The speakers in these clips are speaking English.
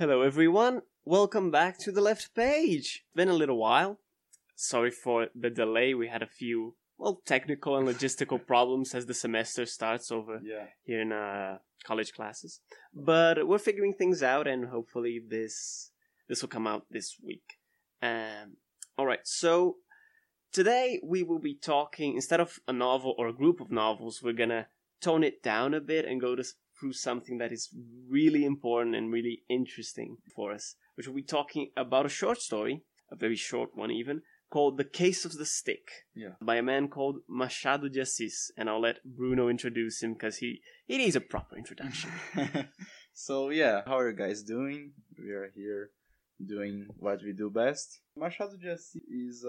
Hello everyone, welcome back to The Left Page. Been a little while. Sorry for the delay, we had a few, technical and logistical problems as the semester starts over here in college classes. But we're figuring things out and hopefully this will come out this week. Alright, so today we will be talking, instead of a novel or a group of novels, we're gonna tone it down a bit and go to through something that is really important and really interesting for us, which we'll be talking about a short story, a very short one even, called The Case of the Stick, by a man called Machado de Assis, and I'll let Bruno introduce him because he needs a proper introduction. So how are you guys doing? We are here doing what we do best. Machado de Assis is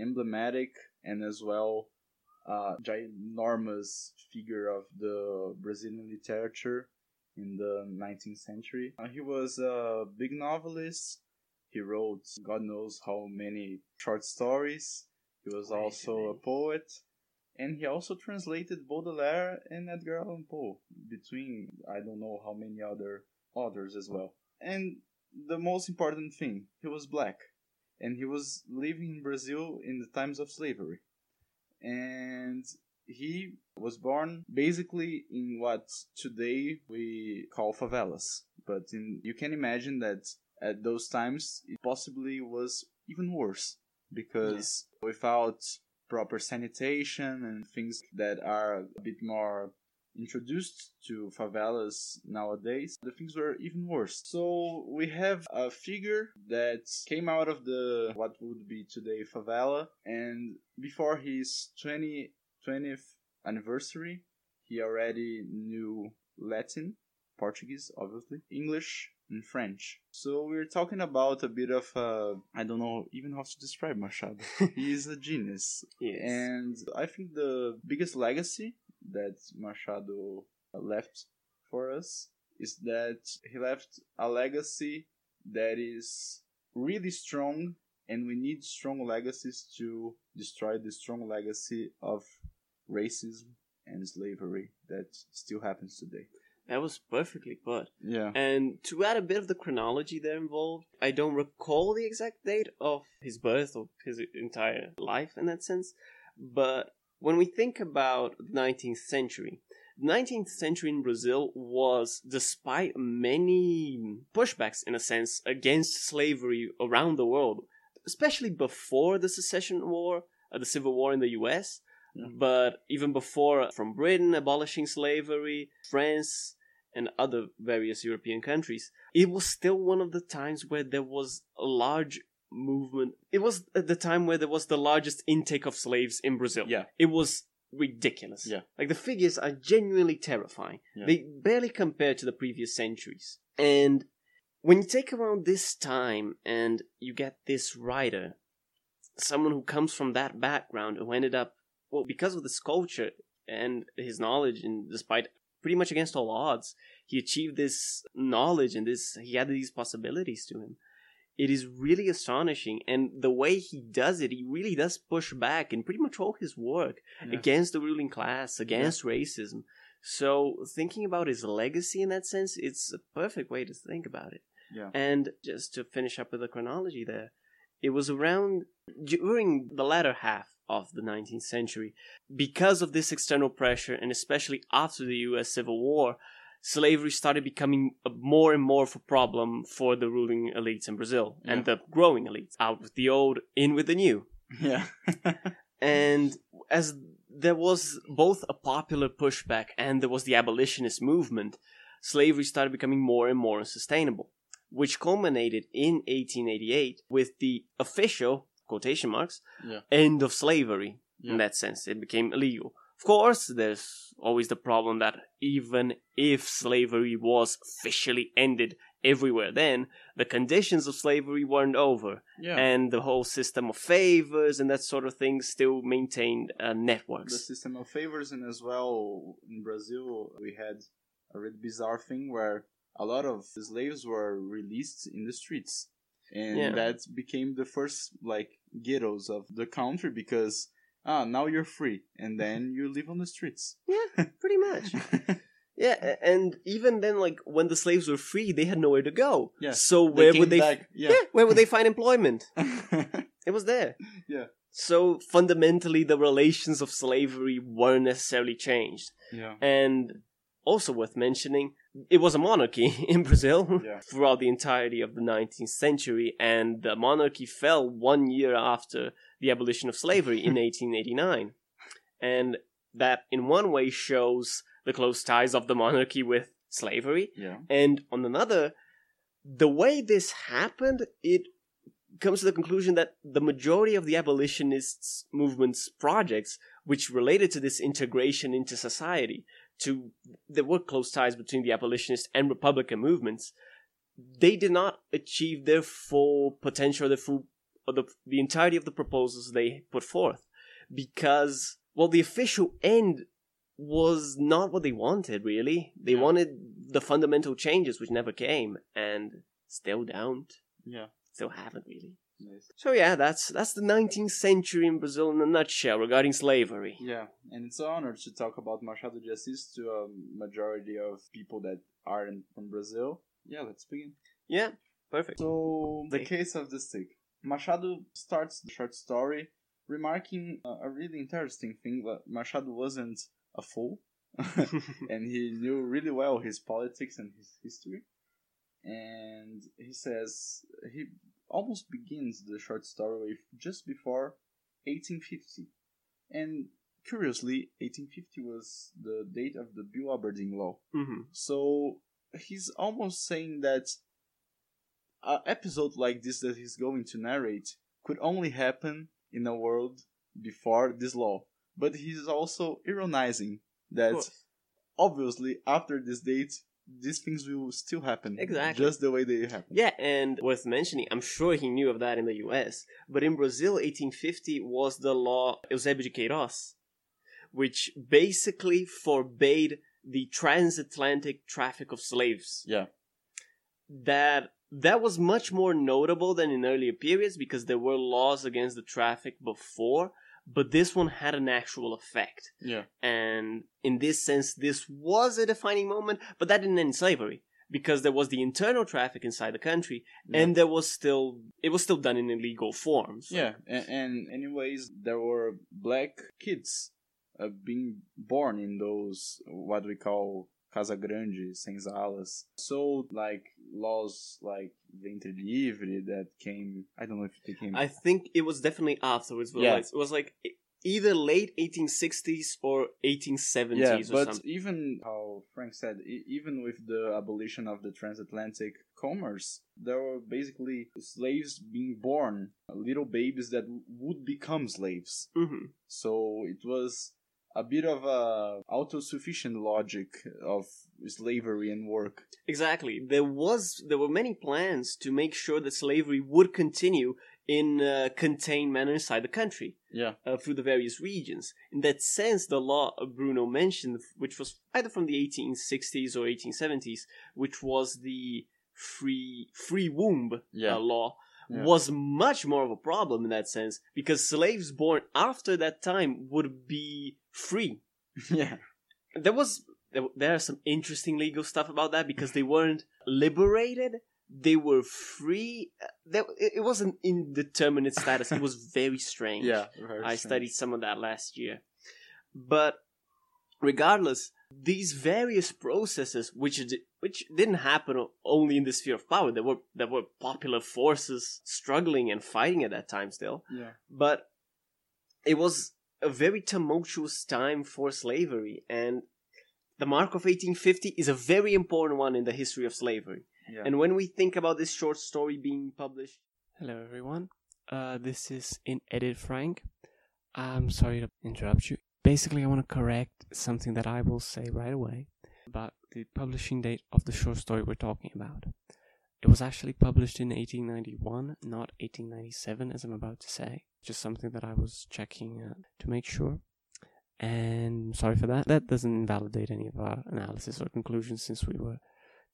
emblematic and as well ginormous figure of the Brazilian literature in the 19th century. He was a big novelist. He wrote God knows how many short stories. He was also a poet. And he also translated Baudelaire and Edgar Allan Poe, between I don't know how many other authors as well. And the most important thing, he was black. And he was living in Brazil in the times of slavery. And he was born basically in what today we call favelas. But you can imagine that at those times it possibly was even worse. Because without proper sanitation and things that are a bit more introduced to favelas nowadays, the things were even worse. So we have a figure that came out of the what would be today favela, and before his 20th anniversary he already knew Latin, Portuguese obviously, English and French. So we're talking about a bit of I don't know even how to describe Machado. He's a genius. Yes. And I think the biggest legacy that Machado left for us is that he left a legacy that is really strong, and we need strong legacies to destroy the strong legacy of racism and slavery that still happens today. That was perfectly put. Yeah. And to add a bit of the chronology there involved, I don't recall the exact date of his birth or his entire life in that sense, but when we think about the 19th century in Brazil was, despite many pushbacks, in a sense, against slavery around the world, especially before the Secession War, the Civil War in the US, but even before from Britain abolishing slavery, France, and other various European countries, it was still one of the times where there was a large movement. It was at the time where there was the largest intake of slaves in Brazil. Yeah. It was ridiculous. Yeah. Like the figures are genuinely terrifying. Yeah. They barely compare to the previous centuries. And when you take around this time and you get this writer, someone who comes from that background, who ended up, because of this culture and his knowledge, and despite pretty much against all odds, he achieved this knowledge and he had these possibilities to him. It is really astonishing, and the way he does it, he really does push back in pretty much all his work against the ruling class, against racism. So thinking about his legacy in that sense, it's a perfect way to think about it. Yeah. And just to finish up with the chronology there, it was around during the latter half of the 19th century, because of this external pressure, and especially after the US Civil War, slavery started becoming more and more of a problem for the ruling elites in Brazil and the growing elites. Out with the old, in with the new. Yeah. And as there was both a popular pushback and there was the abolitionist movement, slavery started becoming more and more unsustainable, which culminated in 1888 with the official, quotation marks, end of slavery. Yeah. In that sense, it became illegal. Of course, there's always the problem that even if slavery was officially ended everywhere then, the conditions of slavery weren't over. Yeah. And the whole system of favors and that sort of thing still maintained networks. The system of favors, and as well, in Brazil, we had a really bizarre thing where a lot of slaves were released in the streets. And that became the first, ghettos of the country, because now you're free, and then you live on the streets. Yeah, pretty much. Yeah, and even then, like, when the slaves were free, they had nowhere to go. Yeah. So where would they... where would they find employment? It was there. Yeah. So fundamentally, the relations of slavery weren't necessarily changed. Yeah. And also worth mentioning, it was a monarchy in Brazil throughout the entirety of the 19th century, and the monarchy fell 1 year after the abolition of slavery in 1889. And that, in one way, shows the close ties of the monarchy with slavery. Yeah. And on another, the way this happened, it comes to the conclusion that the majority of the abolitionist movement's projects, which related to this integration into society, there were close ties between the abolitionist and Republican movements, they did not achieve their full potential, the entirety of the proposals they put forth. Because, well, the official end was not what they wanted, really. They wanted the fundamental changes, which never came, and still don't. Yeah. Still haven't, really. Nice. So yeah, that's the 19th century in Brazil in a nutshell regarding slavery. Yeah, and it's an honor to talk about Machado de Assis to a majority of people that aren't from Brazil. Yeah, let's begin. Yeah, perfect. So, The Case of the Stick. Machado starts the short story remarking a really interesting thing, that Machado wasn't a fool, and he knew really well his politics and his history. And he says, he almost begins the short story with just before 1850. And curiously, 1850 was the date of the Bill Aberdeen Law. Mm-hmm. So he's almost saying that an episode like this that he's going to narrate could only happen in a world before this law. But he's also ironizing that, obviously, after this date, these things will still happen. Exactly. Just the way they happen. Yeah, and worth mentioning, I'm sure he knew of that in the US, but in Brazil, 1850 was the law Eusébio de Queirós, which basically forbade the transatlantic traffic of slaves. Yeah. That was much more notable than in earlier periods, because there were laws against the traffic before, but this one had an actual effect. Yeah. And in this sense, this was a defining moment, but that didn't end slavery, because there was the internal traffic inside the country, and it was still done in illegal forms. Yeah, and anyways, there were black kids being born in those, what we call Casa Grande Senzalas. So, like, laws like Ventre Livre that came... I don't know if they came... I think it was definitely afterwards. But yeah. It was, like, either late 1860s or 1870s or something. Yeah, but even, how Frank said, even with the abolition of the transatlantic commerce, there were basically slaves being born, little babies that would become slaves. Mm-hmm. So, it was a bit of a autosufficient logic of slavery and work. Exactly. There were many plans to make sure that slavery would continue in a contained manner inside the country. Yeah. Through the various regions. In that sense, the law Bruno mentioned, which was either from the 1860s or 1870s, which was the free womb law, was much more of a problem in that sense, because slaves born after that time would be free. Yeah. There are some interesting legal stuff about that, because they weren't liberated, they were free. It was an indeterminate status. It was very strange. Yeah, very strange. I studied some of that last year. But regardless, these various processes, which didn't happen only in the sphere of power, there were popular forces struggling and fighting at that time still. Yeah. But it was a very tumultuous time for slavery, and the mark of 1850 is a very important one in the history of slavery. Yeah. And when we think about this short story being published... Hello, everyone. This is in Edit Frank. I'm sorry to interrupt you. Basically, I want to correct something that I will say right away about the publishing date of the short story we're talking about. It was actually published in 1891, not 1897, as I'm about to say. Just something that I was checking to make sure. And sorry for that. That doesn't invalidate any of our analysis or conclusions, since we were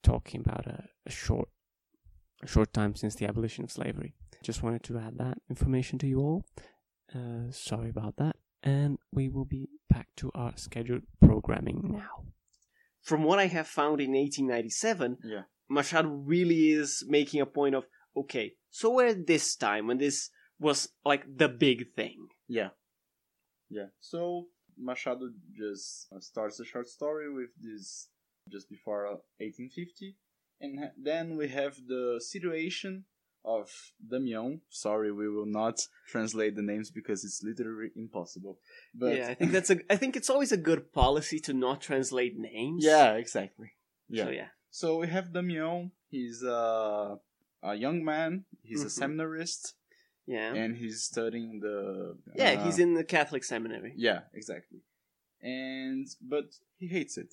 talking about a short time since the abolition of slavery. Just wanted to add that information to you all. Sorry about that. And we will be back to our scheduled programming now. from what I have found in 1897, Machado really is making a point of, okay, so we're at this time when this was like the big thing. So Machado just starts the short story with this just before 1850. And then we have the situation of Damião. Sorry, we will not translate the names because it's literally impossible. But yeah, I think that's I think it's always a good policy to not translate names. Yeah, exactly. Yeah. So we have Damião. He's a young man. He's a seminarist. Yeah. And he's studying the... yeah, he's in the Catholic seminary. Yeah, exactly. And but he hates it.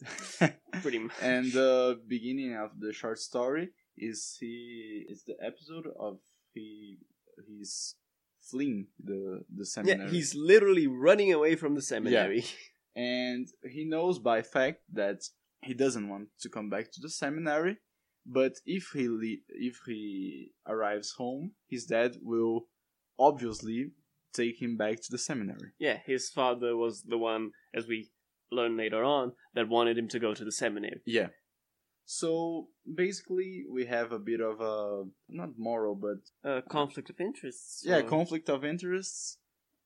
Pretty much. And the beginning of the short story is it's the episode of he's fleeing the seminary. Yeah, he's literally running away from the seminary. Yeah. And he knows by fact that he doesn't want to come back to the seminary, but if he arrives home, his dad will obviously take him back to the seminary. Yeah, his father was the one, as we learn later on, that wanted him to go to the seminary. Yeah. So, basically, we have a bit of a, not moral, but... conflict of interests. Yeah, conflict of interests.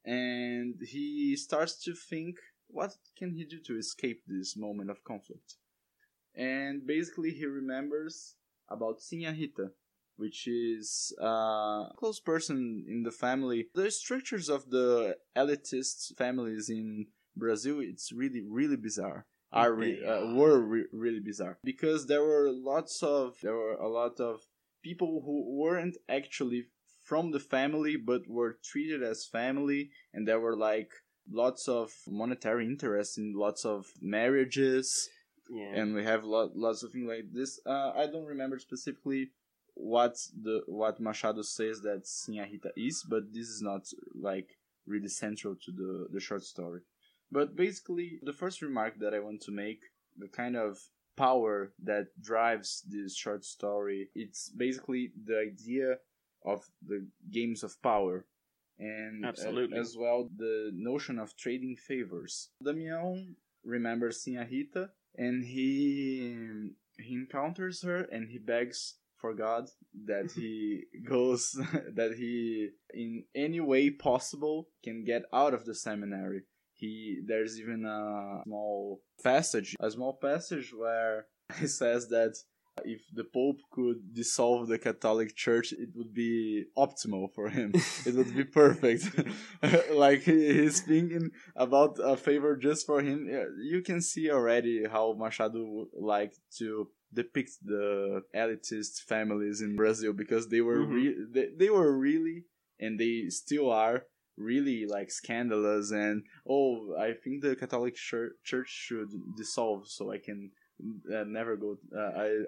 And he starts to think, what can he do to escape this moment of conflict? And basically, he remembers about Sinhá Rita, which is a close person in the family. The structures of the elitist families in Brazil, it's really, really bizarre. Were really bizarre. Because there were a lot of people who weren't actually from the family, but were treated as family. And there were like lots of monetary interests in lots of marriages. Yeah. And we have lots of things like this. I don't remember specifically what Machado says that Sinhá Rita is, but this is not like really central to the short story. But basically, the first remark that I want to make, the kind of power that drives this short story, it's basically the idea of the games of power. And absolutely. As well, the notion of trading favors. Damião remembers Sinhá Rita, and he encounters her, and he begs for God that he goes, that he, in any way possible, can get out of the seminary. There's even a small passage where he says that if the Pope could dissolve the Catholic Church, it would be optimal for him. It would be perfect. Like, he's thinking about a favor just for him. You can see already how Machado liked to depict the elitist families in Brazil, because they were really, and they still are, really like scandalous, and I think the Catholic Church should dissolve so I can never go.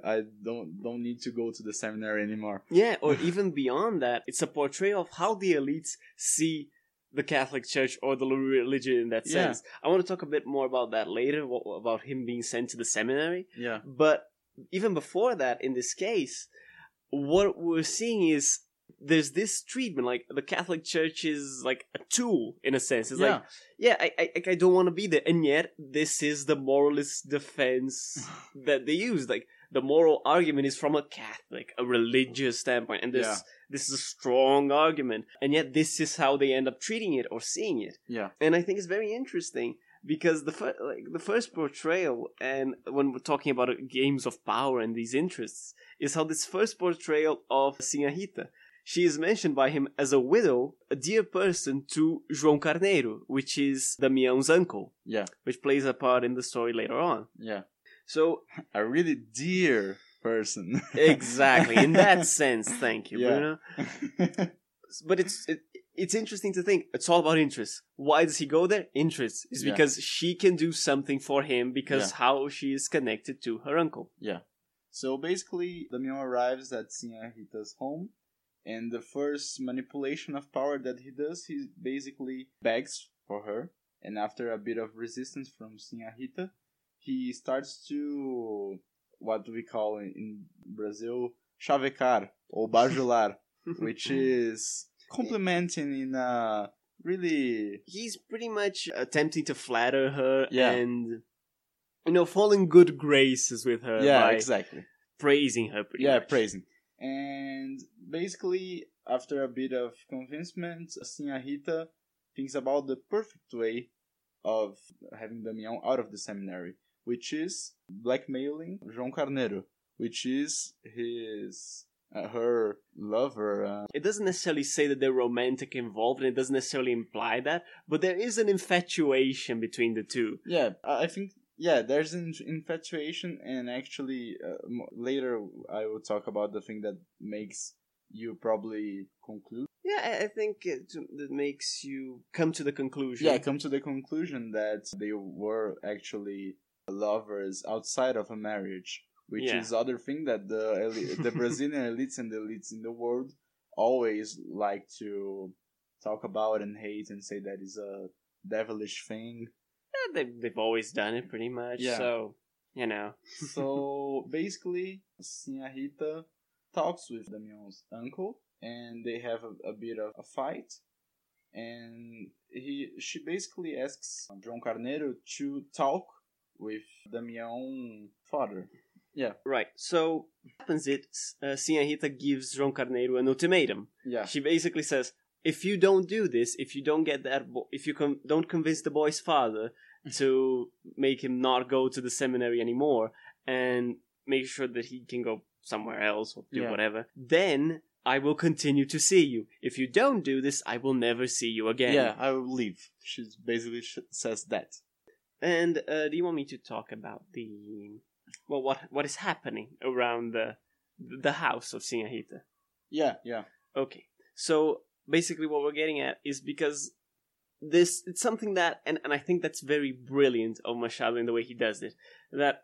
I don't need to go to the seminary anymore. Yeah, or even beyond that, it's a portrayal of how the elites see the Catholic Church or the religion in that sense. I want to talk a bit more about that later, about him being sent to the seminary. Yeah, but even before that, in this case, what we're seeing is, there's this treatment, like, the Catholic Church is, like, a tool, in a sense. It's like, I don't want to be there. And yet, this is the moralist defense that they use. Like, the moral argument is from a Catholic, a religious standpoint. And this is a strong argument. And yet, this is how they end up treating it or seeing it. Yeah. And I think it's very interesting, because the first portrayal, and when we're talking about games of power and these interests, is how this first portrayal of Sinhá Rita. She is mentioned by him as a widow, a dear person to João Carneiro, which is Damião's uncle. Yeah. Which plays a part in the story later on. Yeah. So, a really dear person. Exactly. In that sense, thank you, Bruno. But it's interesting to think. It's all about interests. Why does he go there? Interests. It's because she can do something for him, because how she is connected to her uncle. Yeah. So, basically, Damião arrives at Sinhá Rita's home. And the first manipulation of power that he does, he basically begs for her. And after a bit of resistance from Sinhá Rita, he starts to, what we call in Brazil, chavecar, or bajular, which is complimenting in a really... He's pretty much attempting to flatter her and... fall in good graces with her. Yeah, by exactly. Praising her pretty much. Yeah, praising. And basically, after a bit of convincement, Sinhá Rita thinks about the perfect way of having Damião out of the seminary, which is blackmailing João Carneiro, which is his... her lover. It doesn't necessarily say that they're romantic involved, and it doesn't necessarily imply that, but there is an infatuation between the two. Yeah, I think, yeah, there's an infatuation, and actually, later I will talk about the thing that makes you probably conclude. Yeah, I think that makes you come to the conclusion. Yeah, come to the conclusion that they were actually lovers outside of a marriage. Which is other thing that the Brazilian elites and the elites in the world always like to talk about and hate and say that is a devilish thing. Yeah, they've always done it pretty much, so, you know. So, basically, Sinhá Rita talks with Damião's uncle, and they have a bit of a fight. And she basically asks João Carneiro to talk with Damião's father. Yeah. Right. So, what happens is Sinhá Rita gives João Carneiro an ultimatum. Yeah. She basically says, if you don't do this, if you don't get that, if you don't convince the boy's father to make him not go to the seminary anymore and make sure that he can go somewhere else or do whatever, then I will continue to see you. If you don't do this, I will never see you again. Yeah, I will leave. She basically says that. And do you want me to talk about the... Well, what is happening around the house of Sinhá Rita? Yeah. Okay. So, basically what we're getting at is because it's something that, and I think that's very brilliant of Machado in the way he does it, that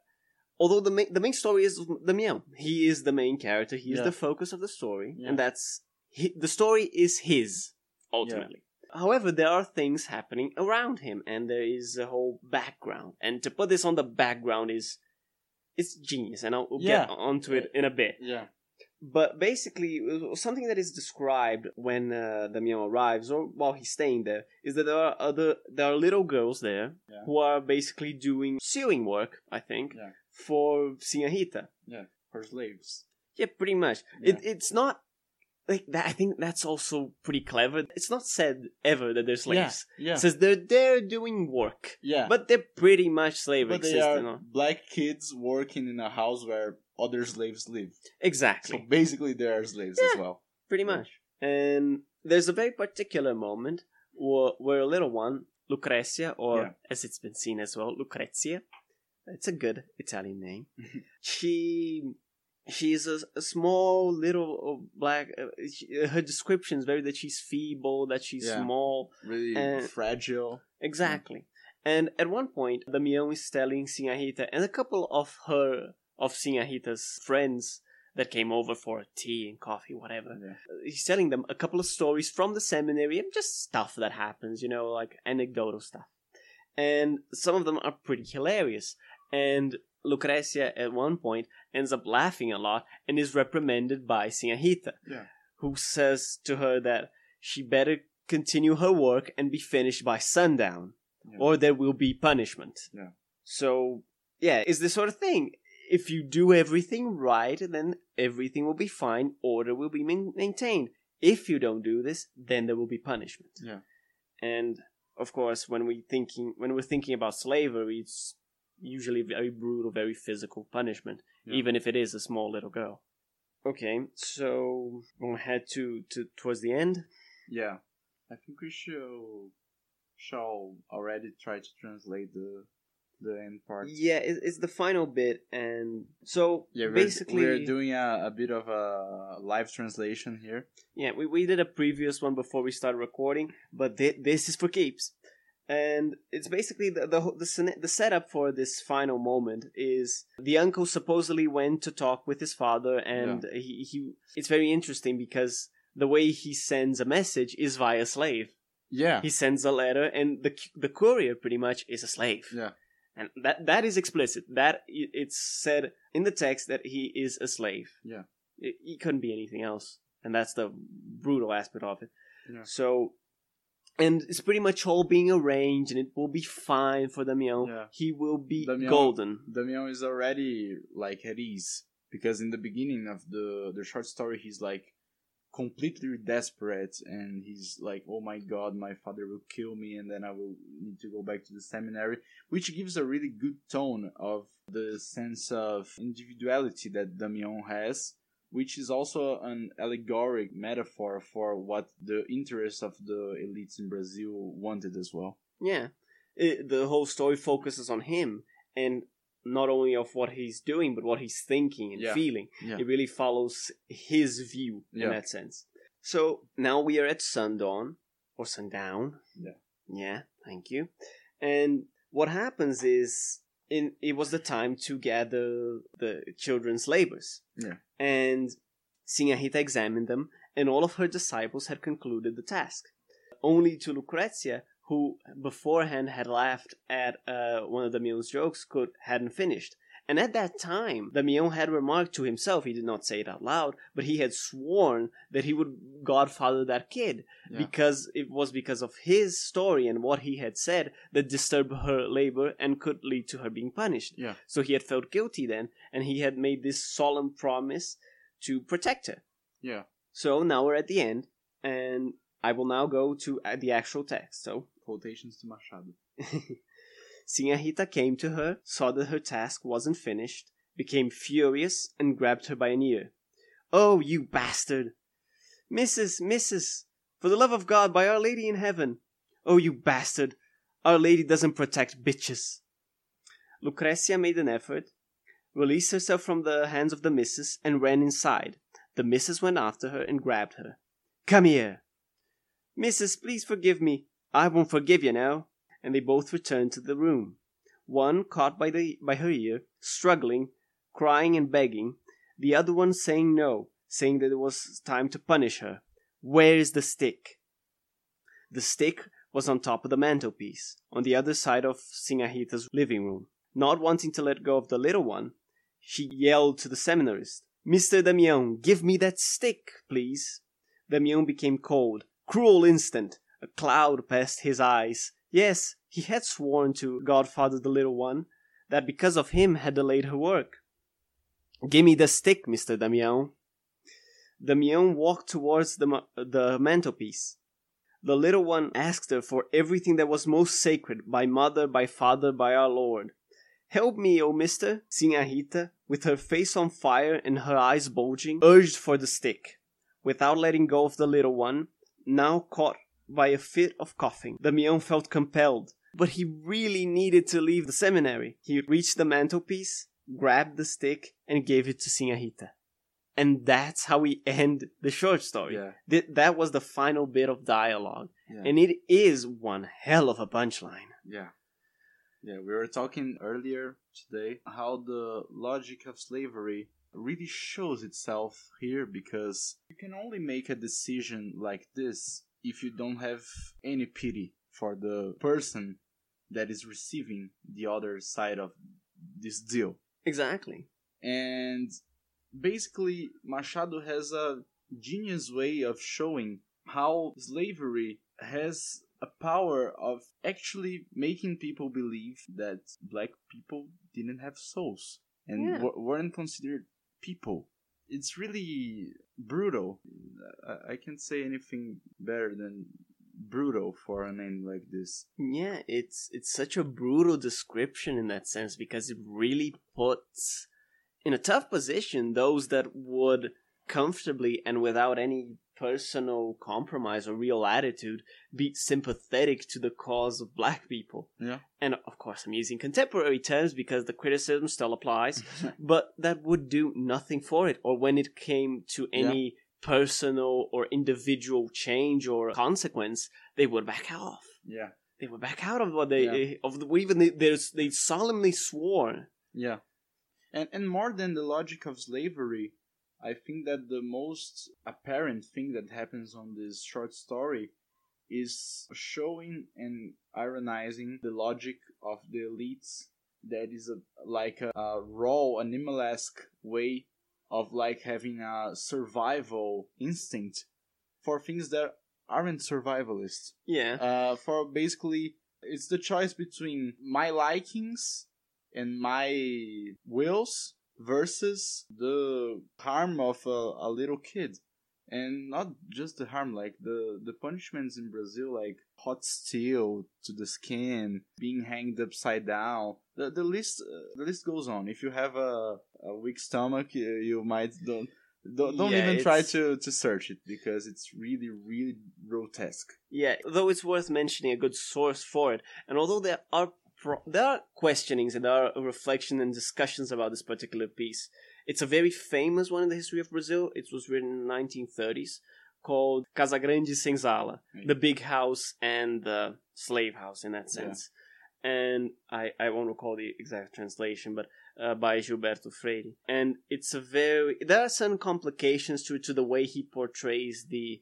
although the main story is Damião, he is the main character, he is the focus of the story, and that's, the story is his, ultimately. Yeah. However, there are things happening around him, and there is a whole background, and to put this on the background is... It's genius, and I'll get onto it in a bit. Yeah. But basically, something that is described when Damião arrives, or while he's staying there, is that there are little girls there who are basically doing sewing work, I think, for Sinhá Rita. Yeah, her slaves. Yeah, pretty much. Yeah. It's not... like that, I think that's also pretty clever. It's not said ever that they're slaves. Yeah. It says they're doing work. Yeah. But they're pretty much slaves. But they are black kids working in a house where other slaves live. Exactly. So basically they are slaves as well. Pretty much. And there's a very particular moment where a little one, Lucrecia, or as it's been seen as well, Lucrezia. It's a good Italian name. She's a small little black... her description is very that she's feeble, that she's small. Really fragile. Exactly. And at one point, Damião is telling Sinhá Rita and a couple of Sinhá Rita's friends that came over for tea and coffee, whatever. Yeah. He's telling them a couple of stories from the seminary and just stuff that happens, like anecdotal stuff. And some of them are pretty hilarious. And... Lucrecia at one point ends up laughing a lot and is reprimanded by Sinhá Rita, who says to her that she better continue her work and be finished by sundown, or there will be punishment. Yeah. So, it's this sort of thing. If you do everything right, then everything will be fine, order will be maintained. If you don't do this, then there will be punishment. Yeah. And, of course, when we're thinking about slavery, it's usually very brutal, very physical punishment, even if it is a small little girl. Okay, so we'll head to towards the end. Yeah, I think we shall already try to translate the end part. Yeah, it's the final bit, and so basically... We're doing a bit of a live translation here. Yeah, we did a previous one before we started recording, but this is for keeps. And it's basically the setup for this final moment is the uncle supposedly went to talk with his father, and he it's very interesting because the way he sends a message is via slave. Yeah, he sends a letter, and the courier pretty much is a slave. Yeah, and that is explicit. That it's said in the text that he is a slave. Yeah, he couldn't be anything else, and that's the brutal aspect of it. Yeah. So. And it's pretty much all being arranged, and it will be fine for Damião. Yeah. He will be golden. Damião is already, like, at ease. Because in the beginning of the short story, he's, like, completely desperate. And he's like, oh my god, my father will kill me, and then I will need to go back to the seminary. Which gives a really good tone of the sense of individuality that Damião has. Which is also an allegoric metaphor for what the interests of the elites in Brazil wanted as well. Yeah. The whole story focuses on him, and not only of what he's doing, but what he's thinking and feeling. Yeah. It really follows his view in that sense. So now we are at sundown, or sundown. Yeah. Yeah, thank you. And what happens is, it was the time to gather the children's labors. Yeah. And Sinhá Rita examined them, and all of her disciples had concluded the task. Only to Lucrecia, who beforehand had laughed at one of Damião's jokes, hadn't finished. And at that time, Damião had remarked to himself, he did not say it out loud, but he had sworn that he would godfather that kid, because it was because of his story and what he had said that disturbed her labor and could lead to her being punished. Yeah. So he had felt guilty then, and he had made this solemn promise to protect her. Yeah. So now we're at the end, and I will now go to the actual text. So quotations to Machado. Sinhá Rita came to her, saw that her task wasn't finished, became furious, and grabbed her by an ear. "Oh, you bastard! Missus, for the love of God, by Our Lady in Heaven! Oh, you bastard! Our Lady doesn't protect bitches!" Lucrecia made an effort, released herself from the hands of the missus, and ran inside. The missus went after her and grabbed her. "Come here! Missus, please forgive me! I won't forgive you now!" And they both returned to the room. One caught by her ear, struggling, crying and begging. The other one saying no, saying that it was time to punish her. "Where is the stick?" The stick was on top of the mantelpiece, on the other side of Sinhá Rita's living room. Not wanting to let go of the little one, she yelled to the seminarist, "Mr. Damião, give me that stick, please." Damião became cold. Cruel instant. A cloud passed his eyes. Yes, he had sworn to godfather the little one, that because of him had delayed her work. "Give me the stick, Mr. Damião." Damião walked towards the mantelpiece. The little one asked her for everything that was most sacred, by mother, by father, by our Lord. "Help me, O mister," Sinhá Rita, with her face on fire and her eyes bulging, urged for the stick. Without letting go of the little one, now caught by a fit of coughing, Damião felt compelled, but he really needed to leave the seminary. He reached the mantelpiece, grabbed the stick, and gave it to Sinhá Rita. And that's how we end the short story. Yeah. That was the final bit of dialogue. Yeah. And it is one hell of a punchline. Yeah. Yeah, we were talking earlier today how the logic of slavery really shows itself here, because you can only make a decision like this if you don't have any pity for the person that is receiving the other side of this deal. Exactly. And basically, Machado has a genius way of showing how slavery has a power of actually making people believe that black people didn't have souls and weren't considered people. It's really brutal. I can't say anything better than brutal for a name like this. Yeah, it's such a brutal description in that sense, because it really puts in a tough position those that would comfortably and without any personal compromise or real attitude be sympathetic to the cause of black people. Yeah. And of course I'm using contemporary terms because the criticism still applies, but that would do nothing for it, or when it came to any personal or individual change or consequence, they would back off. Yeah. They would back out of what they they solemnly swore. Yeah. And more than the logic of slavery, I think that the most apparent thing that happens on this short story is showing and ironizing the logic of the elites. That is a raw animal-esque way of having a survival instinct for things that aren't survivalists. Yeah. For basically, it's the choice between my likings and my wills versus the harm of a little kid. And not just the harm, like the punishments in Brazil, like hot steel to the skin, being hanged upside down. The list goes on. If you have a weak stomach, you might don't even try to search it, because it's really, really grotesque. Yeah, though it's worth mentioning a good source for it. And although there are questionings and there are reflections and discussions about this particular piece, it's a very famous one in the history of Brazil. It was written in the 1930s, called Casa Grande Senzala, the big house and the slave house in that sense. Yeah. And I won't recall the exact translation, but by Gilberto Freire. And it's there are some complications to the way he portrays the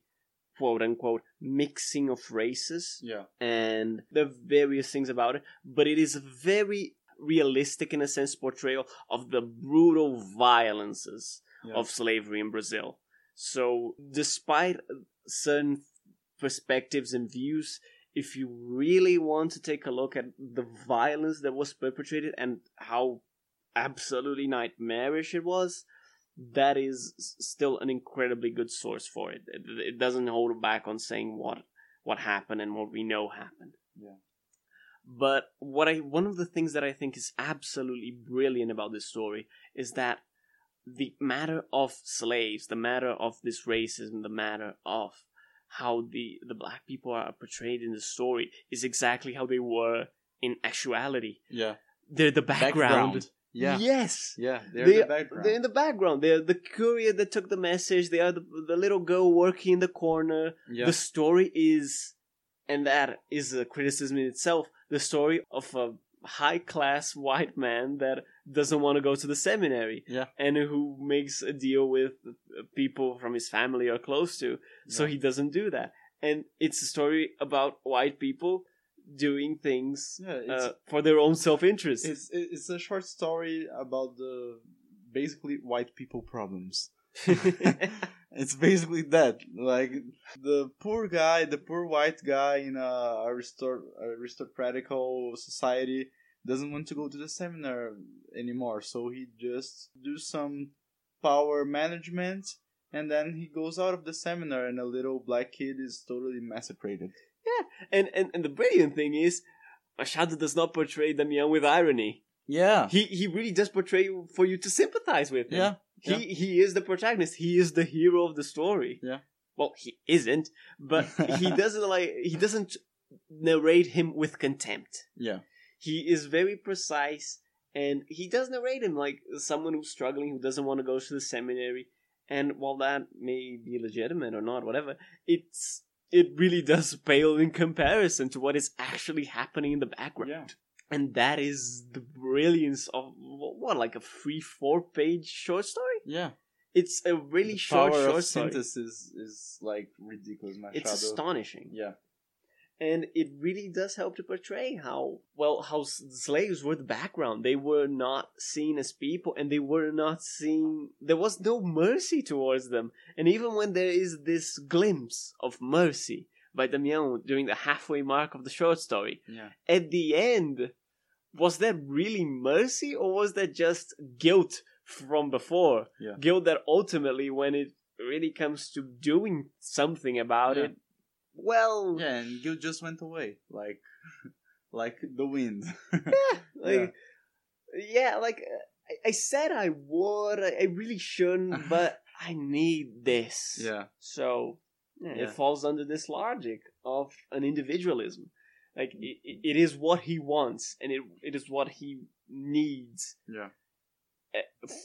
quote-unquote mixing of races. Yeah. And there are various things about it, but it is very realistic, in a sense, portrayal of the brutal violences of slavery in Brazil. So, despite certain perspectives and views, if you really want to take a look at the violence that was perpetrated and how absolutely nightmarish it was, that is still an incredibly good source for it. It doesn't hold back on saying what happened and what we know happened. Yeah. But one of the things that I think is absolutely brilliant about this story is that the matter of slaves, the matter of this racism, the matter of how the black people are portrayed in the story is exactly how they were in actuality. Yeah. They're the background. Yeah. Yes. Yeah, they're the background. They're in the background. They're the courier that took the message. They are the little girl working in the corner. Yeah. The story is... And that is a criticism in itself. The story of a high-class white man that doesn't want to go to the seminary. Yeah. And who makes a deal with people from his family or close to. Yeah. So he doesn't do that. And it's a story about white people doing things for their own self-interest. It's a short story about the basically white people problems. It's basically that, like, the poor white guy in a aristocratical society doesn't want to go to the seminar anymore, so he just do some power management, and then he goes out of the seminar and a little black kid is totally massacred. Yeah. And the brilliant thing is, Machado does not portray Damião with irony. Yeah. He really does portray for you to sympathize with him. Yeah. He is the protagonist. He is the hero of the story. Yeah. Well, he isn't, but he doesn't narrate him with contempt. Yeah. He is very precise, and he does narrate him like someone who's struggling, who doesn't want to go to the seminary. And while that may be legitimate or not, whatever, it really does pale in comparison to what is actually happening in the background. Yeah. And that is the brilliance of, like a 4-page short story? Yeah. It's a really short story. The power of synthesis is, like, ridiculous. Machado. It's astonishing. Yeah. And it really does help to portray how slaves were the background. They were not seen as people, and they were not seen... There was no mercy towards them. And even when there is this glimpse of mercy by Damião during the halfway mark of the short story, at the end... Was that really mercy, or was that just guilt from before? Yeah. Guilt that ultimately, when it really comes to doing something about it, well... Yeah, and guilt just went away, like the wind. I said I would, I really shouldn't, but I need this. Yeah. So, it falls under this logic of an individualism. Like, it is what he wants, and it is what he needs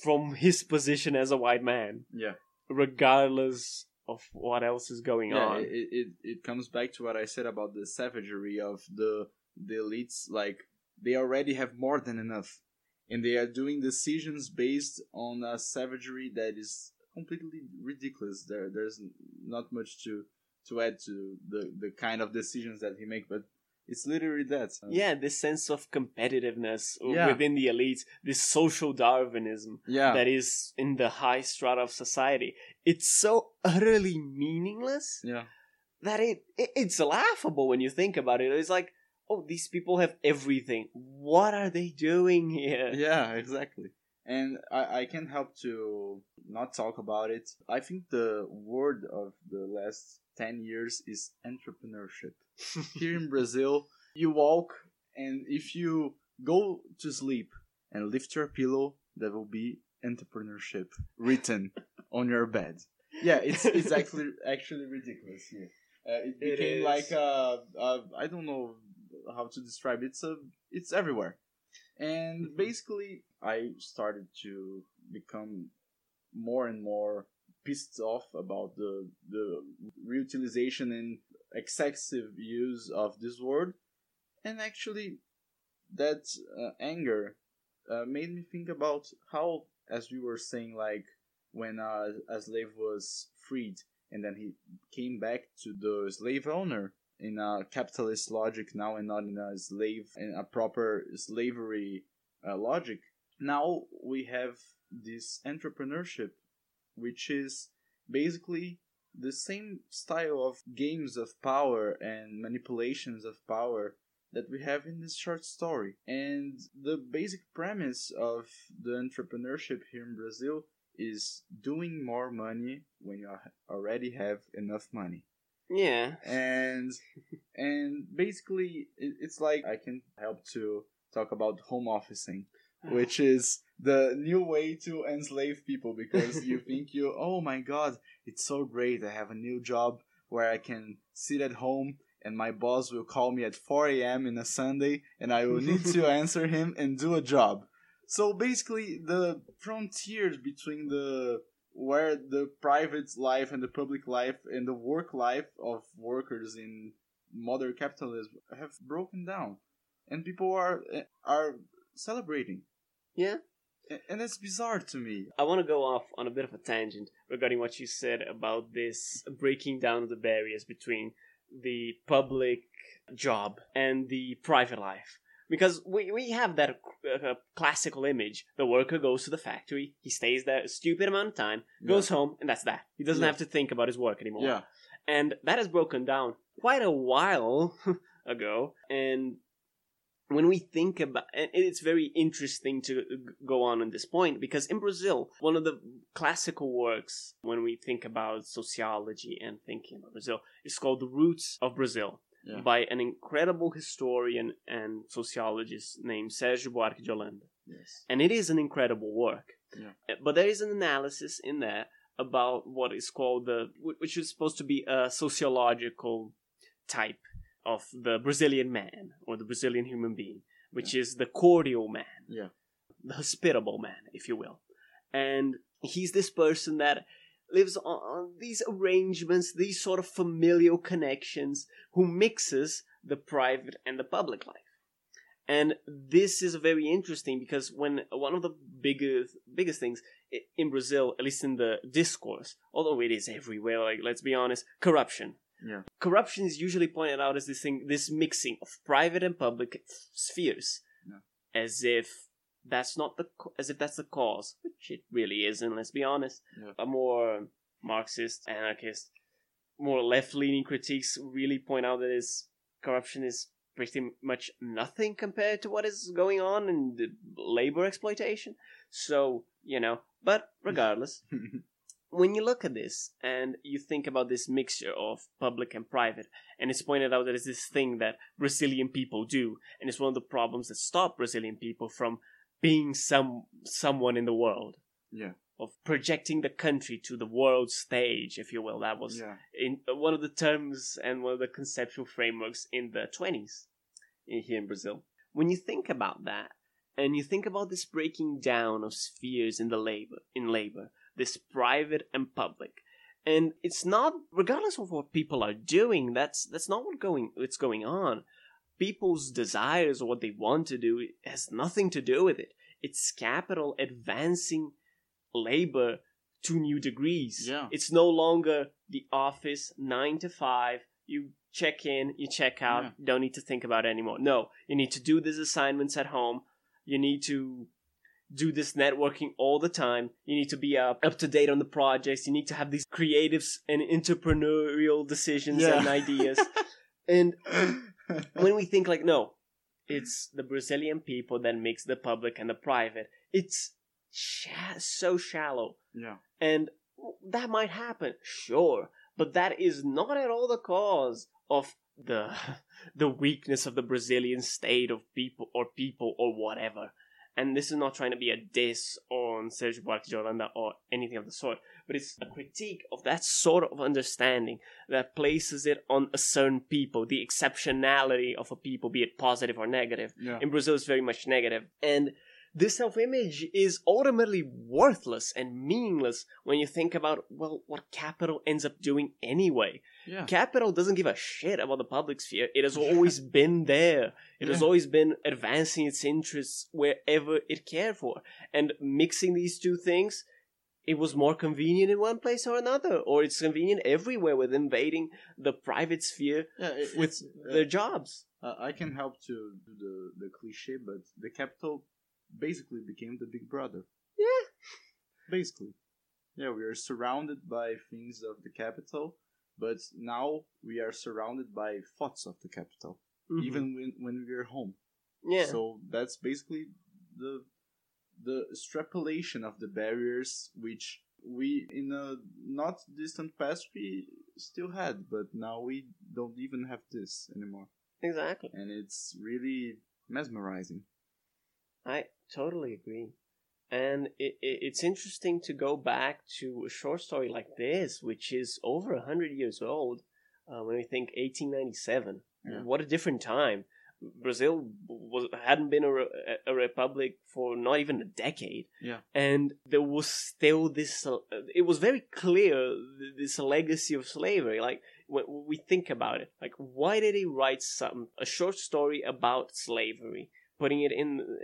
from his position as a white man. Yeah. Regardless of what else is going on. It comes back to what I said about the savagery of the elites. Like, they already have more than enough, and they are doing decisions based on a savagery that is completely ridiculous. There's not much to add to the kind of decisions that he makes, but it's literally that. Yeah, this sense of competitiveness within the elites, this social Darwinism that is in the high strata of society. It's so utterly meaningless that it's laughable when you think about it. It's like, oh, these people have everything. What are they doing here? Yeah, exactly. And I can't help to not talk about it. I think the word of the last 10 years is entrepreneurship. Here in Brazil, you walk, and if you go to sleep and lift your pillow, there will be entrepreneurship written on your bed. Yeah, it's actually ridiculous. Yeah. It became like a I don't know how to describe it. It's everywhere. And basically, I started to become more and more pissed off about the reutilization and excessive use of this word. And actually, that anger made me think about how, as we were saying, like, when a slave was freed and then he came back to the slave owner, in a capitalist logic now and not in a slave and a proper slavery logic. Now we have this entrepreneurship, which is basically the same style of games of power and manipulations of power that we have in this short story. And the basic premise of the entrepreneurship here in Brazil is doing more money when you already have enough money. Yeah, and basically it's like I can help to talk about home officing, which is the new way to enslave people, because you think oh my god, it's so great, I have a new job where I can sit at home and my boss will call me at 4 a.m. in a Sunday and I will need to answer him and do a job. So basically the frontiers between where the private life and the public life and the work life of workers in modern capitalism have broken down. And people are celebrating. Yeah. And that's bizarre to me. I want to go off on a bit of a tangent regarding what you said about this breaking down of the barriers between the public job and the private life. Because we have that classical image. The worker goes to the factory, he stays there a stupid amount of time, goes home, and that's that. He doesn't have to think about his work anymore. Yeah. And that has broken down quite a while ago. And when we think about it, it's very interesting to go on this point, because in Brazil, one of the classical works when we think about sociology and thinking about Brazil is called The Roots of Brazil. Yeah. By an incredible historian and sociologist named Sérgio Buarque de Holanda. Yes. And it is an incredible work. Yeah. But there is an analysis in there about what is called which is supposed to be a sociological type of the Brazilian man or the Brazilian human being, which is the cordial man, the hospitable man, if you will. And he's this person that lives on these arrangements, these sort of familial connections, who mixes the private and the public life. And this is very interesting, because when one of the biggest things in Brazil, at least in the discourse, although it is everywhere, like, let's be honest, corruption. Yeah. Corruption is usually pointed out as this mixing of private and public spheres, as if that's not that's the cause, which it really isn't, let's be honest. Yeah. A more Marxist, anarchist, more left-leaning critiques really point out that corruption is pretty much nothing compared to what is going on in the labor exploitation. So, but regardless, when you look at this and you think about this mixture of public and private, and it's pointed out that it's this thing that Brazilian people do, and it's one of the problems that stop Brazilian people from being someone in the world, of projecting the country to the world stage, if you will. That was in one of the terms and one of the conceptual frameworks in the 1920s here in Brazil. When you think about that, and you think about this breaking down of spheres in labor, this private and public, and it's not, regardless of what people are doing, that's not what's going on. People's desires or what they want to do has nothing to do with it. It's capital advancing labor to new degrees. Yeah. It's no longer the office 9 to 5. You check in, you check out, don't need to think about it anymore. No, you need to do these assignments at home. You need to do this networking all the time. You need to be up to date on the projects. You need to have these creatives and entrepreneurial decisions and ideas. And when we think like, no, it's the Brazilian people that makes the public and the private. It's so shallow. Yeah. And that might happen, sure. But that is not at all the cause of the weakness of the Brazilian state of people or whatever. And this is not trying to be a diss on Sérgio Buarque de Holanda or anything of the sort, but it's a critique of that sort of understanding that places it on a certain people, the exceptionality of a people, be it positive or negative. Yeah. In Brazil, it's very much negative. And this self-image is ultimately worthless and meaningless when you think about, well, what capital ends up doing anyway. Yeah. Capital doesn't give a shit about the public sphere. It has always been there. It has always been advancing its interests wherever it cared for. And mixing these two things, it was more convenient in one place or another. Or it's convenient everywhere with invading the private sphere with their jobs. I can help to do the cliche, but the capital basically became the Big Brother. Yeah. Basically. Yeah, we are surrounded by things of the capital, but now we are surrounded by thoughts of the capital, even when we are home. Yeah. So that's basically the extrapolation of the barriers which we, in a not distant past, we still had, but now we don't even have this anymore. Exactly. And it's really mesmerizing. I totally agree. And it's interesting to go back to a short story like this, which is over 100 years old, when we think 1897. Yeah. What a different time. Brazil hadn't been a republic for not even a decade. Yeah. And there was still this... it was very clear, this legacy of slavery. Like, when we think about it, like, why did he write a short story about slavery? Putting it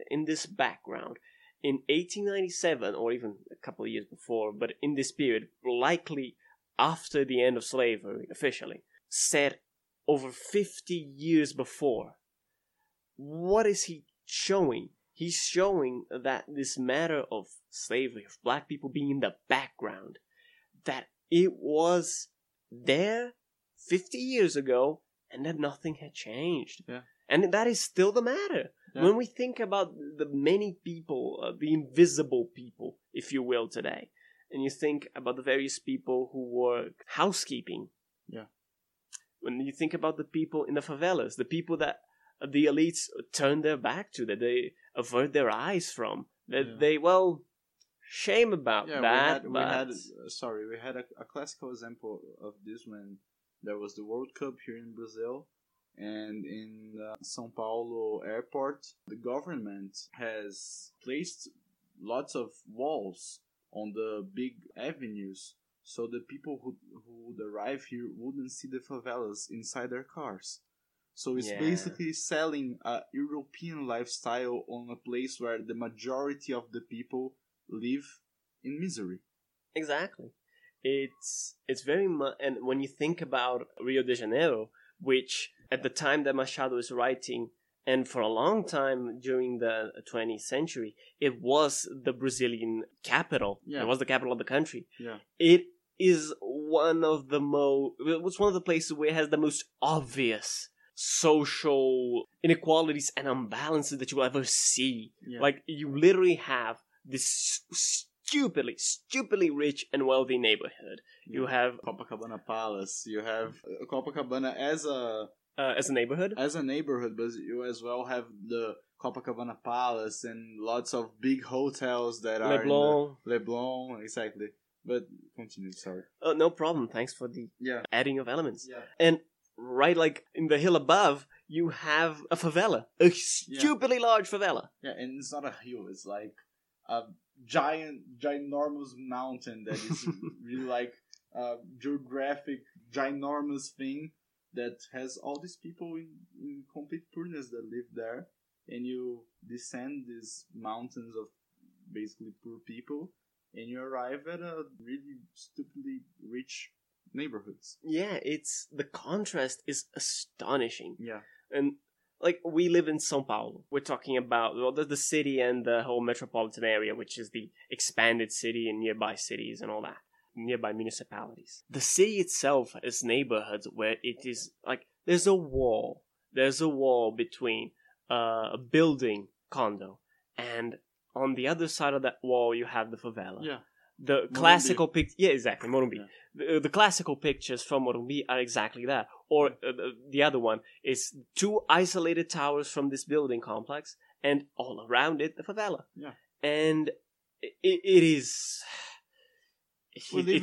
in this background. In 1897, or even a couple of years before, but in this period, likely after the end of slavery, officially, set over 50 years before. What is he showing? He's showing that this matter of slavery, of black people being in the background, that it was there 50 years ago, and that nothing had changed. Yeah. And that is still the matter. Yeah. When we think about the many people, the invisible people, if you will, today, and you think about the various people who work housekeeping, when you think about the people in the favelas, the people that the elites turn their back to, that they avert their eyes from, that they, well, shame about that. We had a classical example of this when there was the World Cup here in Brazil. And in São Paulo airport, the government has placed lots of walls on the big avenues, so the people who would arrive here wouldn't see the favelas inside their cars. So it's basically selling a European lifestyle on a place where the majority of the people live in misery. Exactly. It's very much... And when you think about Rio de Janeiro, which at the time that Machado is writing, and for a long time during the 20th century, it was the Brazilian capital. Yeah. It was the capital of the country. Yeah. It is one of the places where it has the most obvious social inequalities and imbalances that you will ever see. Yeah. Like, you literally have this stupidly rich and wealthy neighborhood. You have Copacabana Palace. You have Copacabana as a neighborhood, but you as well have the Copacabana Palace and lots of big hotels that are Leblon, exactly. But continue, sorry. Oh, no problem. Thanks for the adding of elements. Yeah. And right, like in the hill above, you have a favela, a stupidly large favela. Yeah, and it's not a hill. It's like a ginormous mountain that is really like a geographic ginormous thing that has all these people in complete poorness that live there, and you descend these mountains of basically poor people, and you arrive at a really stupidly rich neighborhoods. Yeah, it's the contrast is astonishing. Yeah. And like, we live in São Paulo. We're talking about the city and the whole metropolitan area, which is the expanded city and nearby cities and all that, nearby municipalities. The city itself has neighborhoods where it is, like, there's a wall. There's a wall between a building condo and on the other side of that wall you have the favela. Yeah. The Morumbi. Classical picture, yeah, exactly, Morumbi. Yeah. The classical pictures from Morumbi are exactly that. Or the other one is two isolated towers from this building complex, and all around it, the favela. Yeah. And it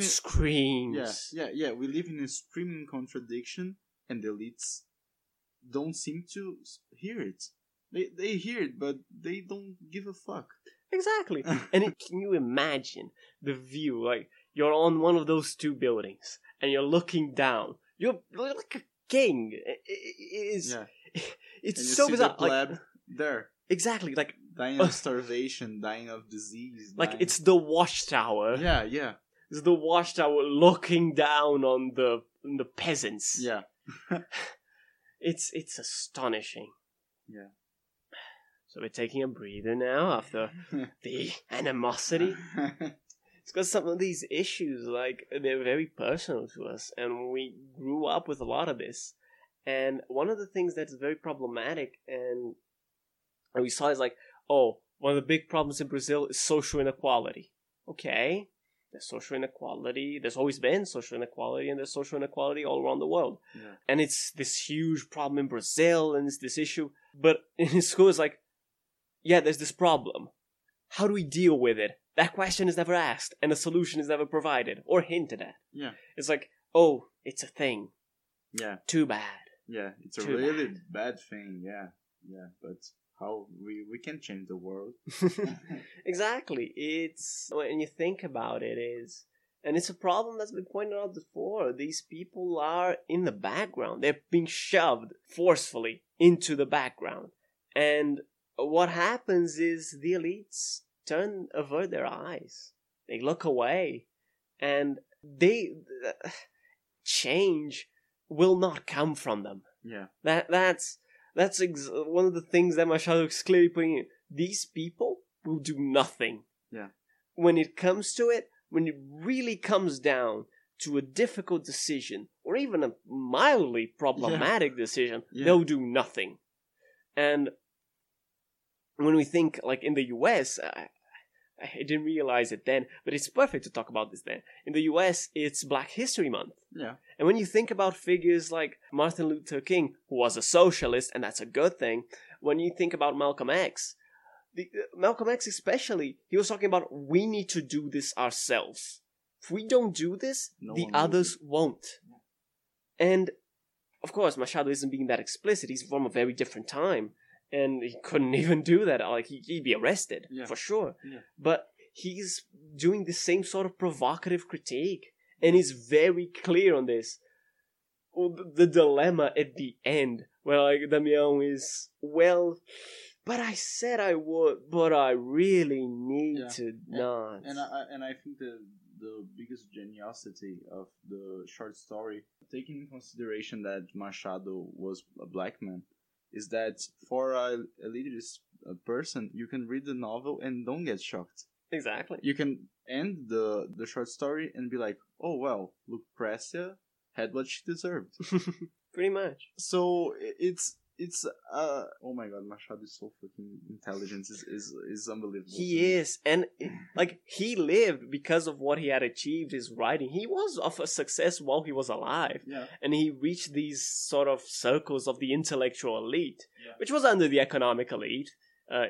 screams. Yeah. We live in a screaming contradiction, and the elites don't seem to hear it. They hear it, but they don't give a fuck. Exactly. And can you imagine the view? Like, you're on one of those two buildings and you're looking down. You're like a king. It's so bizarre. The pleb, like, there. Exactly. Like, dying of starvation, dying of disease. Like, it's the watchtower. Yeah. It's the watchtower looking down on the peasants. Yeah. It's astonishing. Yeah. So we're taking a breather now after the animosity. It's because some of these issues, like, they're very personal to us, and we grew up with a lot of this. And one of the things that's very problematic, and we saw is like, oh, one of the big problems in Brazil is social inequality. Okay, there's social inequality. There's always been social inequality, and there's social inequality all around the world. Yeah. And it's this huge problem in Brazil, and it's this issue. But in school, it's like, yeah, there's this problem. How do we deal with it? That question is never asked, and a solution is never provided or hinted at. Yeah. It's like, oh, it's a thing. Yeah. Too bad. Yeah, it's a really bad thing, yeah. But how we can change the world. Exactly. It's, when you think about it, and it's a problem that's been pointed out before. These people are in the background. They're being shoved forcefully into the background. And what happens is the elites avert their eyes. They look away. And they... change will not come from them. Yeah. That's one of the things that Machado is clearly putting in. These people will do nothing. Yeah. When it comes to it, when it really comes down to a difficult decision, or even a mildly problematic decision, they'll do nothing. And when we think, like, in the US, I didn't realize it then, but it's perfect to talk about this then. In the US, it's Black History Month. Yeah. And when you think about figures like Martin Luther King, who was a socialist, and that's a good thing, when you think about Malcolm X, Malcolm X especially, he was talking about, we need to do this ourselves. If we don't do this, the others won't. And, of course, Machado isn't being that explicit. He's from a very different time. And he couldn't even do that. Like, he'd be arrested, for sure. Yeah. But he's doing the same sort of provocative critique. And he's very clear on this. The dilemma at the end, where, like, Damião is, well... But I said I would, but I really need to not. And I think the biggest geniality of the short story, taking into consideration that Machado was a black man, is that for a elitist person, you can read the novel and don't get shocked. Exactly. You can end the short story and be like, oh, well, Lucrecia had what she deserved. Pretty much. So it's oh my god, Machado is so fucking intelligent. Is unbelievable. He is, and like, he lived because of what he had achieved, his writing. He was of a success while he was alive. Yeah. And he reached these sort of circles of the intellectual elite, which was under the economic elite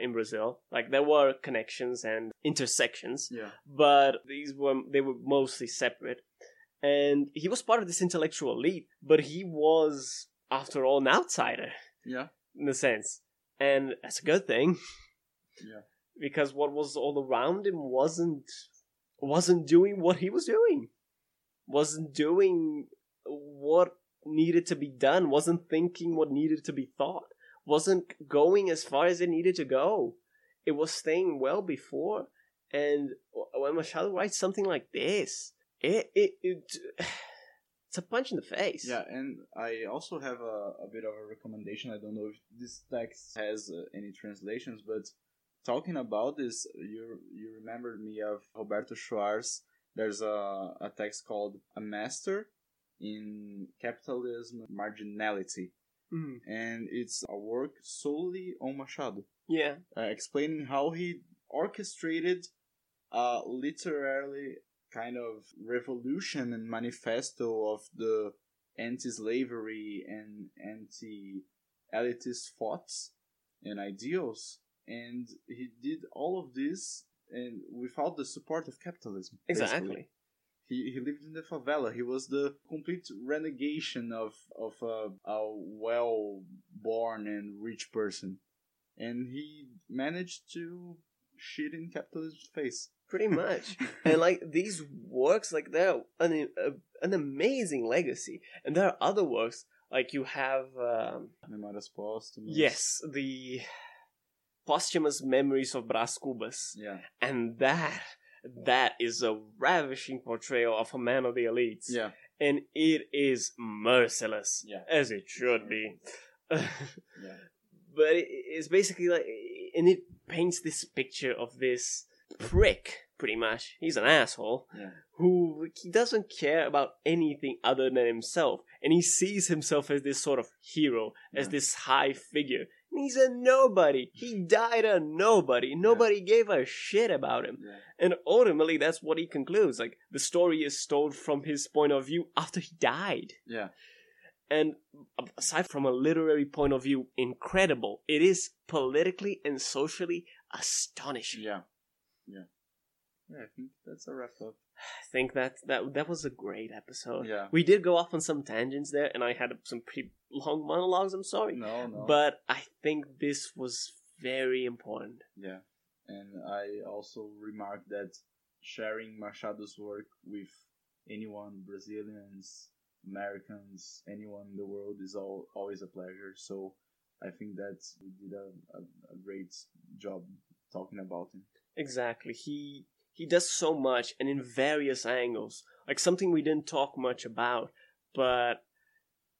in Brazil. Like, there were connections and intersections, but they were mostly separate. And he was part of this intellectual elite, but he was, after all, an outsider. Yeah. In a sense. And that's a good thing. Yeah. Because what was all around him wasn't doing what he was doing. Wasn't doing what needed to be done. Wasn't thinking what needed to be thought. Wasn't going as far as it needed to go. It was staying well before. And when Machado writes something like this, it It's a punch in the face. Yeah, and I also have a bit of a recommendation. I don't know if this text has any translations, but talking about this, you remembered me of Roberto Schwarz. There's a text called A Master in Capitalism Marginality. Mm. And it's a work solely on Machado. Yeah. Explaining how he orchestrated a literary kind of revolution and manifesto of the anti-slavery and anti-elitist thoughts and ideals. And he did all of this and without the support of capitalism. Exactly. He lived in the favela. He was the complete renegation of a well-born and rich person. And he managed to shit in capitalism's face. Pretty much. And, like, these works, like, they're an amazing legacy. And there are other works, like, you have... Memórias Póstumas. Yes, the Posthumous Memories of Brás Cubas. Yeah. And that is a ravishing portrayal of a man of the elites. Yeah. And it is merciless. Yeah. As it should be. Yeah. But it's basically like... And it paints this picture of this prick, pretty much. He's an asshole. Yeah. Who he doesn't care about anything other than himself. And he sees himself as this sort of hero. Yeah. As this high figure. And he's a nobody. He died a nobody. Nobody gave a shit about him. Yeah. And ultimately, that's what he concludes. Like, the story is told from his point of view after he died. Yeah. And aside from a literary point of view, incredible. It is politically and socially astonishing. Yeah. Yeah. Yeah, I think that's a wrap up. I think that was a great episode. Yeah. We did go off on some tangents there, and I had some pretty long monologues, I'm sorry. No. But I think this was very important. Yeah. And I also remarked that sharing Machado's work with anyone, Brazilians, Americans, anyone in the world, is always a pleasure. So I think that we did a great job talking about him. Exactly. He does so much and in various angles. Like something we didn't talk much about, but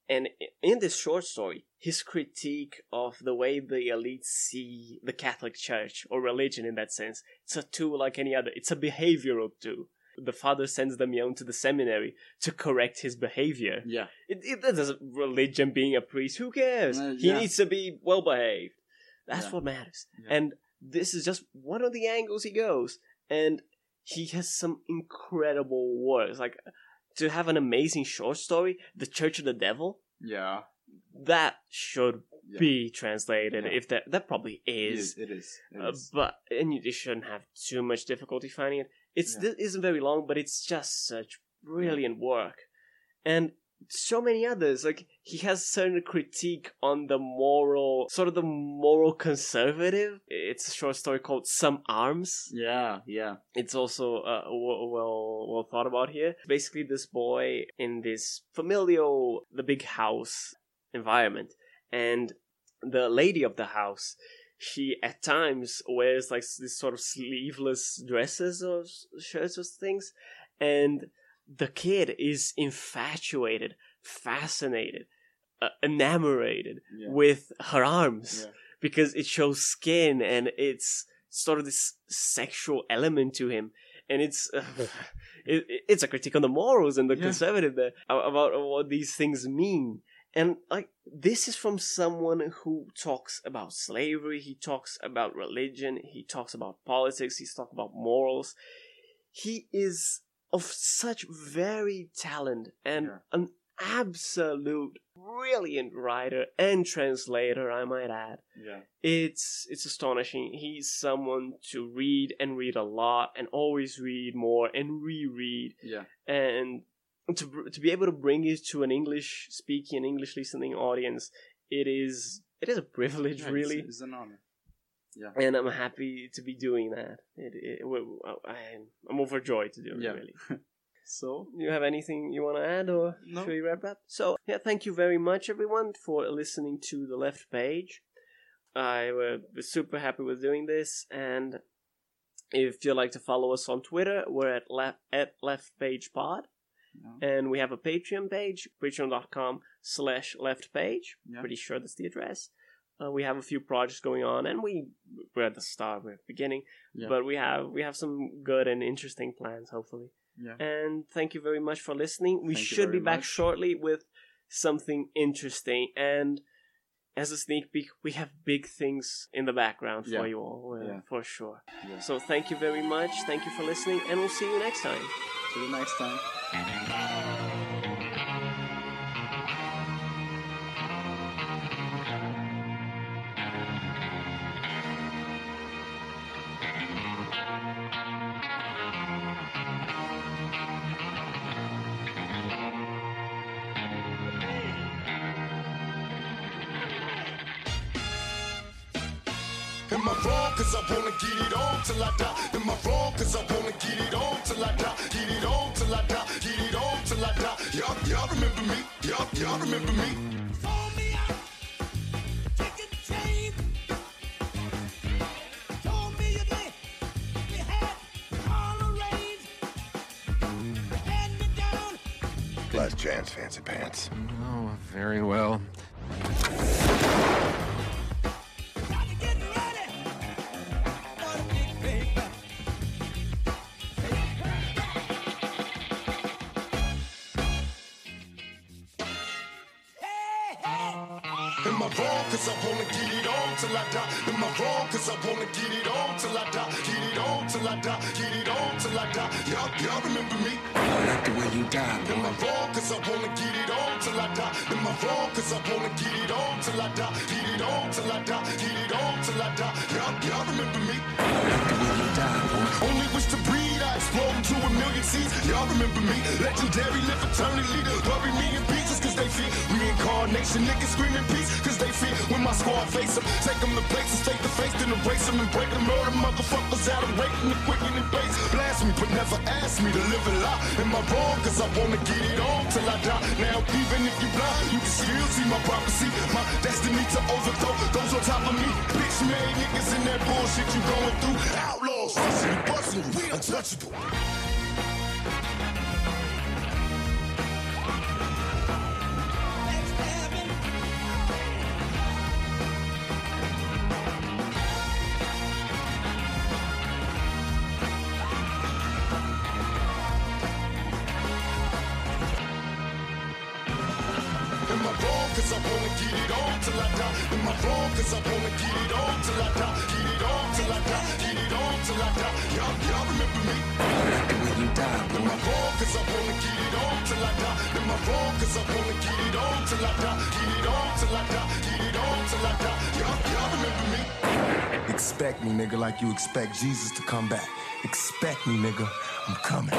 and in this short story, his critique of the way the elites see the Catholic Church or religion in that sense, it's a tool like any other. It's a behavioral tool. The father sends Damião to the seminary to correct his behavior. Yeah. It doesn't religion being a priest, who cares? He needs to be well behaved. That's what matters. Yeah. And this is just one of the angles he goes. And he has some incredible works. Like, to have an amazing short story, The Church of the Devil. Yeah. That should be translated. Yeah. If that probably is. It is. But you shouldn't have too much difficulty finding it. This isn't very long, but it's just such brilliant work. And so many others. Like, he has certain critique on the moral, sort of the moral conservative. It's a short story called Some Arms. Yeah. It's also well thought about here. Basically, this boy in this familial, the big house environment. And the lady of the house, she at times wears like this sort of sleeveless dresses or shirts or things. And the kid is infatuated, fascinated, enamored with her arms because it shows skin and it's sort of this sexual element to him. And it's it's a critique on the morals and the conservative there about what these things mean. And like this is from someone who talks about slavery, he talks about religion, he talks about politics, he's talking about morals. He is of such varied talent and an absolute brilliant writer and translator, I might add. Yeah. It's astonishing. He's someone to read and read a lot and always read more and reread. Yeah. And to be able to bring it to an English-speaking, English-listening audience, it is a privilege, really. It's an honor. Yeah. And I'm happy to be doing that. I'm overjoyed to do it, really. So, you have anything you want to add, or should we wrap up? So, thank you very much, everyone, for listening to The Left Page. I was super happy with doing this, and if you'd like to follow us on Twitter, we're at leftpagepod. And we have a Patreon page, patreon.com/leftpage. Yeah. Pretty sure that's the address. We have a few projects going on, and we're at the start, we're at the beginning, but we have some good and interesting plans, hopefully. Yeah. And thank you very much for listening. We should be back shortly with something interesting, and as a sneak peek, we have big things in the background for you all, for sure. Yeah. So thank you very much. Thank you for listening, and we'll see you next time. See you next time. Cause I wanna get it on till I die. Am I wrong? Cause I wanna get it on till I die. Get it on till I die. Get it on till I die. Y'all remember me? Y'all remember me? Last chance, fancy pants. Oh, very well. Cause I wanna get it on till I die. Am I wrong? Cause I wanna get it on till I die. Get it on till I die. Get it on till I die. Y'all remember me? Oh, not the way you die, boy. Am I wrong? Cause I wanna get it on till I die. Am I wrong? Cause I wanna get it on till I die. Get it on till I die. Get it on till I die. Y'all remember me? Oh, not the way you die, boy. Only wish to breed, I explode into a million seeds. Y'all remember me? Legendary, live eternally. Bury me in pieces cause they feed. Reincarnation, niggas screaming peace cause they feed. When my squad face them, take them to places, take the face, then erase them and break them. Murder motherfuckers out of waiting and quicken and base. Blast me, but never ask me to live a lie. Am I wrong? Cause I wanna get it on till I die. Now even if you blind, you can still see my prophecy. My destiny to overthrow those on top of me. Bitch made niggas in that bullshit you going through. Outlaws, rushing and busting, we untouchable. Cause I wanna get it on till I die. Am I wrong? Cause I wanna get it on till I die. Get it on till I die. Get it on till I die. Y'all remember me? Oh, not the way you die, boy. Am I wrong? Cause I wanna get it on till I die. Am I wrong? Cause I wanna get it on till I die. Get it on till I die. Get it on till I die. Y'all remember me? Expect me, nigga, like you expect Jesus to come back. Expect me, nigga. I'm coming.